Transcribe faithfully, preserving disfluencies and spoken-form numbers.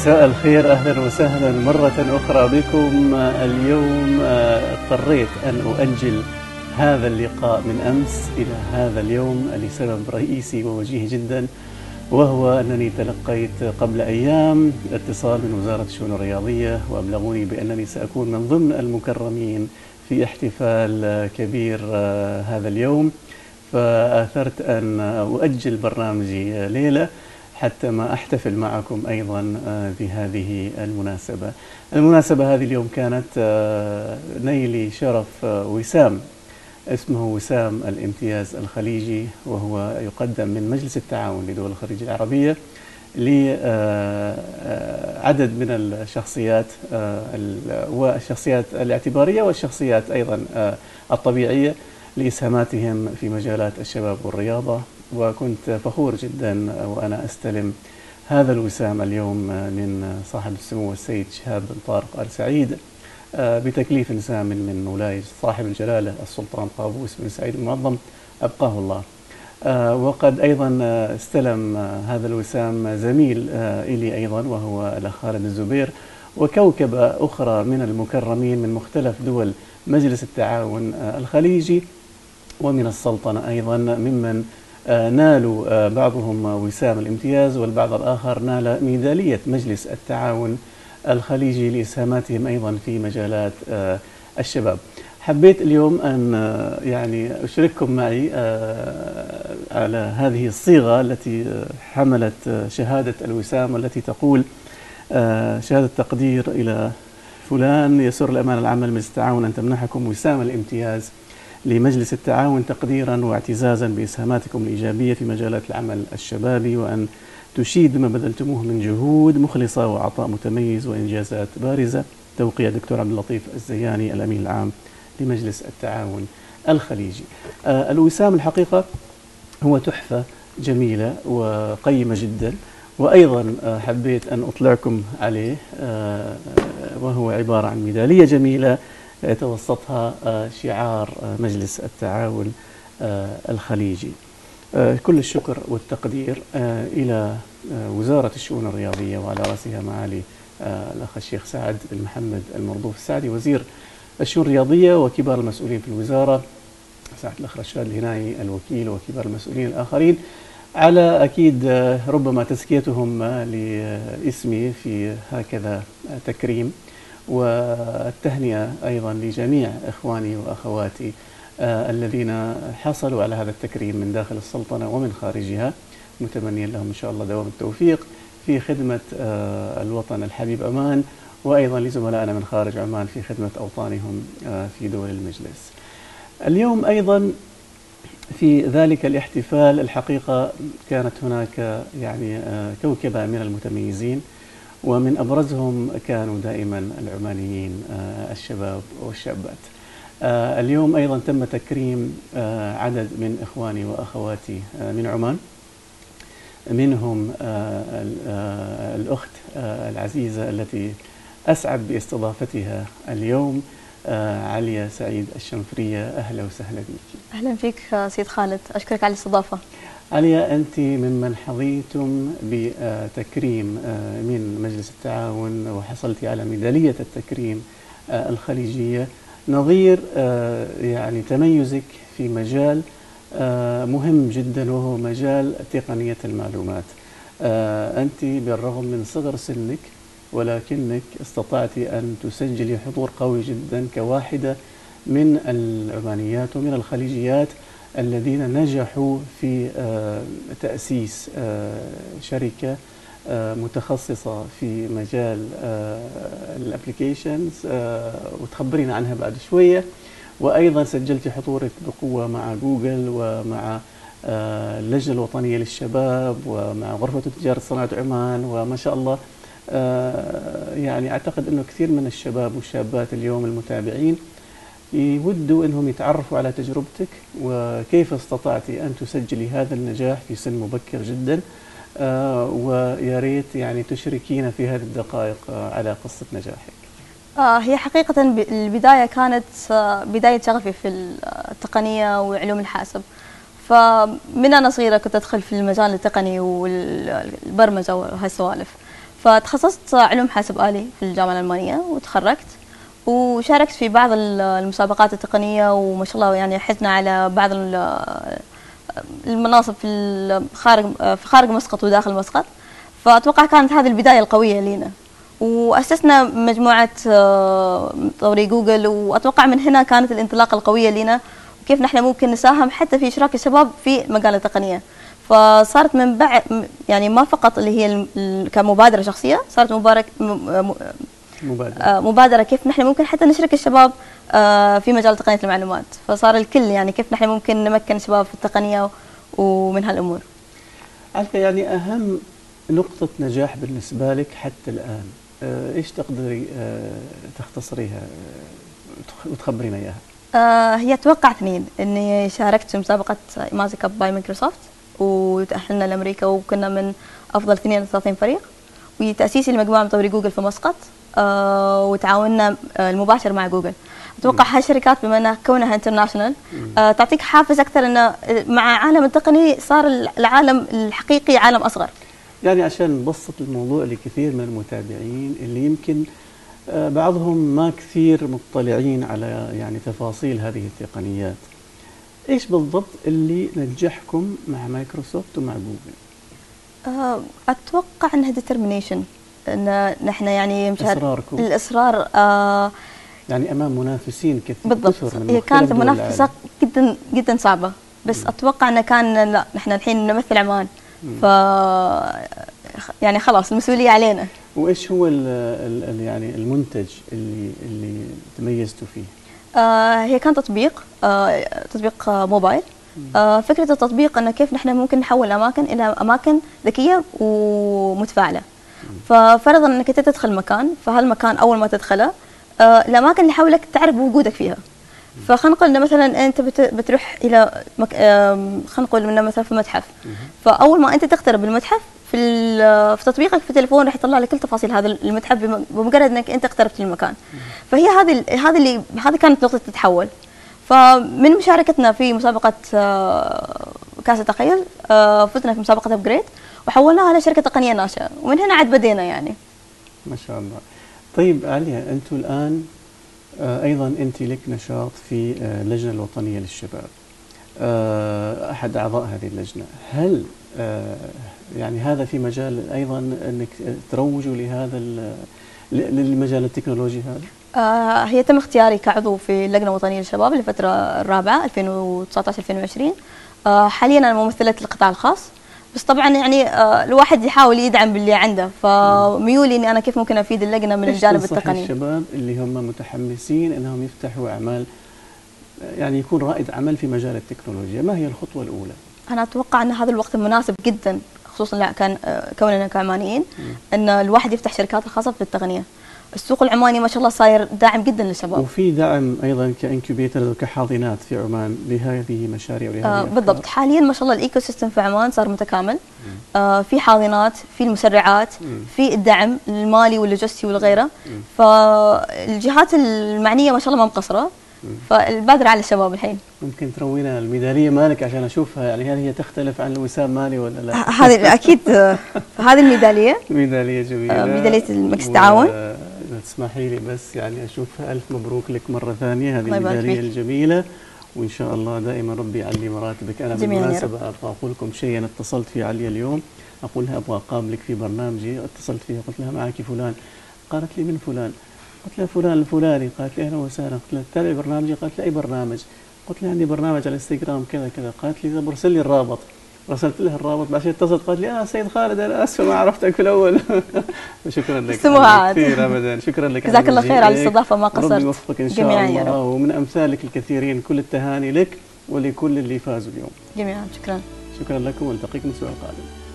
مساء الخير، أهلا وسهلا مرة أخرى بكم. اليوم اضطريت أن أؤجل هذا اللقاء من أمس إلى هذا اليوم لسبب رئيسي ووجيه جدا، وهو أنني تلقيت قبل أيام اتصال من وزارة الشؤون الرياضية وأبلغوني بأنني سأكون من ضمن المكرمين في احتفال كبير هذا اليوم، فآثرت أن أؤجل برنامجي ليلة حتى ما أحتفل معكم أيضا بهذه المناسبة. المناسبة هذه اليوم كانت نيلي شرف وسام، اسمه وسام الامتياز الخليجي، وهو يقدم من مجلس التعاون لدول الخليج العربية لعدد من الشخصيات والشخصيات الاعتبارية والشخصيات أيضا الطبيعية لإسهاماتهم في مجالات الشباب والرياضة، وكنت فخور جدا وأنا أستلم هذا الوسام اليوم من صاحب السمو السيد شهاب بن طارق آل سعيد بتكليف سامٍ من مولاي صاحب الجلالة السلطان قابوس بن سعيد المعظم أبقاه الله. وقد أيضا استلم هذا الوسام زميل إلي أيضا، وهو الأخ خالد الزبير، وكوكبة أخرى من المكرمين من مختلف دول مجلس التعاون الخليجي ومن السلطنة أيضا، ممن نالوا بعضهم وسام الامتياز والبعض الآخر نال ميدالية مجلس التعاون الخليجي لإسهاماتهم أيضا في مجالات الشباب. حبيت اليوم أن يعني أشرككم معي على هذه الصيغة التي حملت شهادة الوسام، والتي تقول: شهادة تقدير إلى فلان، يسر الأمانة العامة لمجلس التعاون أن تمنحكم وسام الامتياز لمجلس التعاون تقديرا واعتزازا بإسهاماتكم الإيجابية في مجالات العمل الشبابي، وأن تشيد بما بذلتموه من جهود مخلصة وعطاء متميز وإنجازات بارزة. توقيع الدكتور عبد اللطيف الزياني، الأمين العام لمجلس التعاون الخليجي. آه الوسام الحقيقة هو تحفة جميلة وقيمة جدا، وأيضا آه حبيت أن أطلعكم عليه، آه وهو عبارة عن ميدالية جميلة يتوسطها آه شعار آه مجلس التعاون آه الخليجي. كل الشكر والتقدير إلى وزارة الشؤون الرياضية، وعلى رأسها معالي الأخ الشيخ سعد بن محمد المرضوف السعدي وزير الشؤون الرياضية، وكبار المسؤولين في الوزارة، سعادة الأخ رشاد الهناي الوكيل، وكبار المسؤولين الآخرين، على أكيد ربما تزكيتهم لاسمي في هكذا تكريم، والتهنئة أيضا لجميع إخواني وأخواتي الذين حصلوا على هذا التكريم من داخل السلطنة ومن خارجها، متمنيا لهم إن شاء الله دوام التوفيق في خدمة الوطن الحبيب عمان، وأيضا لزملائنا من خارج عمان في خدمة أوطانهم في دول المجلس. اليوم أيضا في ذلك الاحتفال الحقيقة كانت هناك يعني كوكبة من المتميزين، ومن أبرزهم كانوا دائما العمانيين الشباب والشابات. اليوم أيضا تم تكريم عدد من إخواني وأخواتي من عمان، منهم الأخت العزيزة التي أسعد باستضافتها اليوم، علياء سعيد الشنفرية. أهلا وسهلا بك. أهلا فيك سيد خالد، أشكرك على الاستضافة. علياء، أنت ممن حظيتم بتكريم من مجلس التعاون، وحصلتي على ميدالية التكريم الخليجية، نظير يعني تميزك في مجال مهم جدا، وهو مجال تقنية المعلومات. أنت بالرغم من صغر سنك، ولكنك استطعت أن تسجلي حضور قوي جدا كواحدة من العمانيات ومن الخليجيات الذين نجحوا في تأسيس شركة متخصصة في مجال الابليكيشنز، وتخبرينا عنها بعد شوية. وأيضا سجلت حضورك بقوة مع جوجل، ومع اللجنة الوطنية للشباب، ومع غرفة تجارة صناعة عمان، وما شاء الله يعني أعتقد أنه كثير من الشباب والشابات اليوم المتابعين يودوا أنهم يتعرفوا على تجربتك، وكيف استطعت أن تسجلي هذا النجاح في سن مبكر جدا. آه ويا ريت يعني تشركينا في هذه الدقائق آه على قصة نجاحك. آه هي حقيقة البداية كانت آه بداية شغفي في التقنية وعلوم الحاسب، فمن أنا صغيرة كنت أدخل في المجال التقني والبرمجة وهالسوالف، فتخصصت علوم حاسب آلي في الجامعة الألمانية وتخرجت، وشاركت في بعض المسابقات التقنية وما شاء الله يعني حزنا على بعض المناصب في خارج في خارج مسقط وداخل مسقط. فأتوقع كانت هذه البداية القوية لينا، وأسسنا مجموعة طوري جوجل، وأتوقع من هنا كانت الانطلاقة القوية لينا وكيف نحن ممكن نساهم حتى في إشراك الشباب في مجال التقنية. فصارت من بعد يعني ما فقط اللي هي كمبادرة شخصية، صارت مبارك مبادرة مبادرة كيف نحن ممكن حتى نشرك الشباب في مجال تقنية المعلومات. فصار الكل يعني كيف نحن ممكن نمكن الشباب في التقنية ومن هالأمور. عارفة يعني أهم نقطة نجاح بالنسبة لك حتى الآن إيش تقدري تختصريها وتخبرينا إياها؟ هي أتوقع اثنين، إني شاركت في مسابقة إيماجيكا باي مايكروسوفت وتأهلنا لأمريكا وكنا من أفضل اثنين وثلاثين فريق، وتأسيسي لمجموعة مطوري جوجل في مسقط آه وتعاوننا المباشر مع جوجل. أتوقع هاي الشركات بما أنها كونها انترناشونال آه تعطيك حافز أكثر، أنه مع عالم التقني صار العالم الحقيقي عالم أصغر. يعني عشان نبسط الموضوع لكثير من المتابعين اللي يمكن آه بعضهم ما كثير مطلعين على يعني تفاصيل هذه التقنيات، ايش بالضبط اللي نجحكم مع مايكروسوفت ومع جوجل؟ آه اتوقع انها ديترمينيشن، ان نحن يعني اصراركم الاصرار آه يعني امام منافسين كثير. بالضبط، هي كانت منافسه جدا جدا صعبه، بس م. اتوقع ان كان لا نحن الحين نمثل عمان، ف يعني خلاص المسؤوليه علينا. وايش هو ال ال يعني المنتج اللي اللي تميزتوا فيه؟ آه هي كان تطبيق آه تطبيق آه موبايل. آه فكرة التطبيق أنه كيف نحن ممكن نحول أماكن إلى أماكن ذكية ومتفاعلة. ففرضا أنك تدخل مكان، فهالمكان أول ما تدخله آه الأماكن اللي حولك تعرف بوجودك فيها. فخلينا نقول أنه مثلا أنت بتروح إلى مك... آه خلينا نقول أنه مثلا في متحف، فأول ما أنت تقترب المتحف في, في تطبيقك في التليفون راح يطلع لك كل تفاصيل هذا المتحف بمجرد انك انت اقتربت المكان. فهي هذه هذه اللي هذه كانت نقطه التحول. فمن مشاركتنا في مسابقه كاس التخيل فزنا في مسابقه ابجريد وحولناها لشركه تقنيه ناشئه، ومن هنا عاد بدينا يعني. ما شاء الله. طيب علياء، انتم الان ايضا انت لك نشاط في اللجنه الوطنيه للشباب، احد اعضاء هذه اللجنه. هل يعني هذا في مجال أيضا أنك تروجوا لهذا للمجال التكنولوجي هذا؟ آه هي تم اختياري كعضو في اللجنة الوطنية للشباب للفترة الرابعة ألفين وتسعطعش ألفين وعشرين. آه حاليا أنا ممثلة القطاع الخاص، بس طبعا يعني آه الواحد يحاول يدعم باللي عنده، فميولي إني أنا كيف ممكن أفيد اللجنة من الجانب التقني. الشباب اللي هم متحمسين أنهم يفتحوا أعمال، يعني يكون رائد عمل في مجال التكنولوجيا، ما هي الخطوة الأولى؟ أنا أتوقع أن هذا الوقت مناسب جدا، خصوصا كان كوننا كعمانيين، أن الواحد يفتح شركات خاصة في التقنية. السوق العماني ما شاء الله صاير داعم جدا للشباب، وفي دعم أيضا كإنكوبيترز وكحاضنات في عمان لهذه مشاريع ولهذه آه بالضبط. حاليا ما شاء الله الإيكو سيستم في عمان صار متكامل، آه في حاضنات، في المسرعات، مم. في الدعم المالي واللوجستي والغيره، فالجهات المعنية ما شاء الله ما مقصرة، فالبادرة على الشباب الحين. ممكن تروينا الميدالية مالك عشان أشوفها، يعني هل هي تختلف عن الوسام مالي ولا لا؟ هذه أكيد هذه الميدالية ميدالية جميلة، ميدالية مجلس التعاون. تسمحي لي بس يعني أشوفها. ألف مبروك لك مرة ثانية هذه الميدالية الجميلة، وإن شاء الله دائما ربي يعلي مراتبك. أنا بالمناسبة أبغى أقول لكم شيء، أنا اتصلت في عليا اليوم أقول لها أبغى أقابلك في برنامجي، اتصلت فيها قلت لها معك فلان، قالت لي من فلان؟ قلت لها فلان الفلاني، قالت لي اهلا وسهلا، قلت لها تتابعي برنامجي؟ قالت لي اي برنامج؟ قلت لها عندي برنامج على الانستغرام كذا كذا، قالت لي اذا برسل لي الرابط، رسلت لها الرابط، بعد شوي اتصلت قالت لي انا سيد خالد، انا اسفه ما عرفتك في الاول. شكرا لك كثير ابدا، شكرا لك، جزاك الله خير على الاستضافه، ما قصرت، ربي يوفقك ان شاء الله، ومن امثالك الكثيرين، كل التهاني لك ولكل اللي فازوا اليوم جميعا. شكرا شكرا لكم، والتقيكم الاسبوع القادم.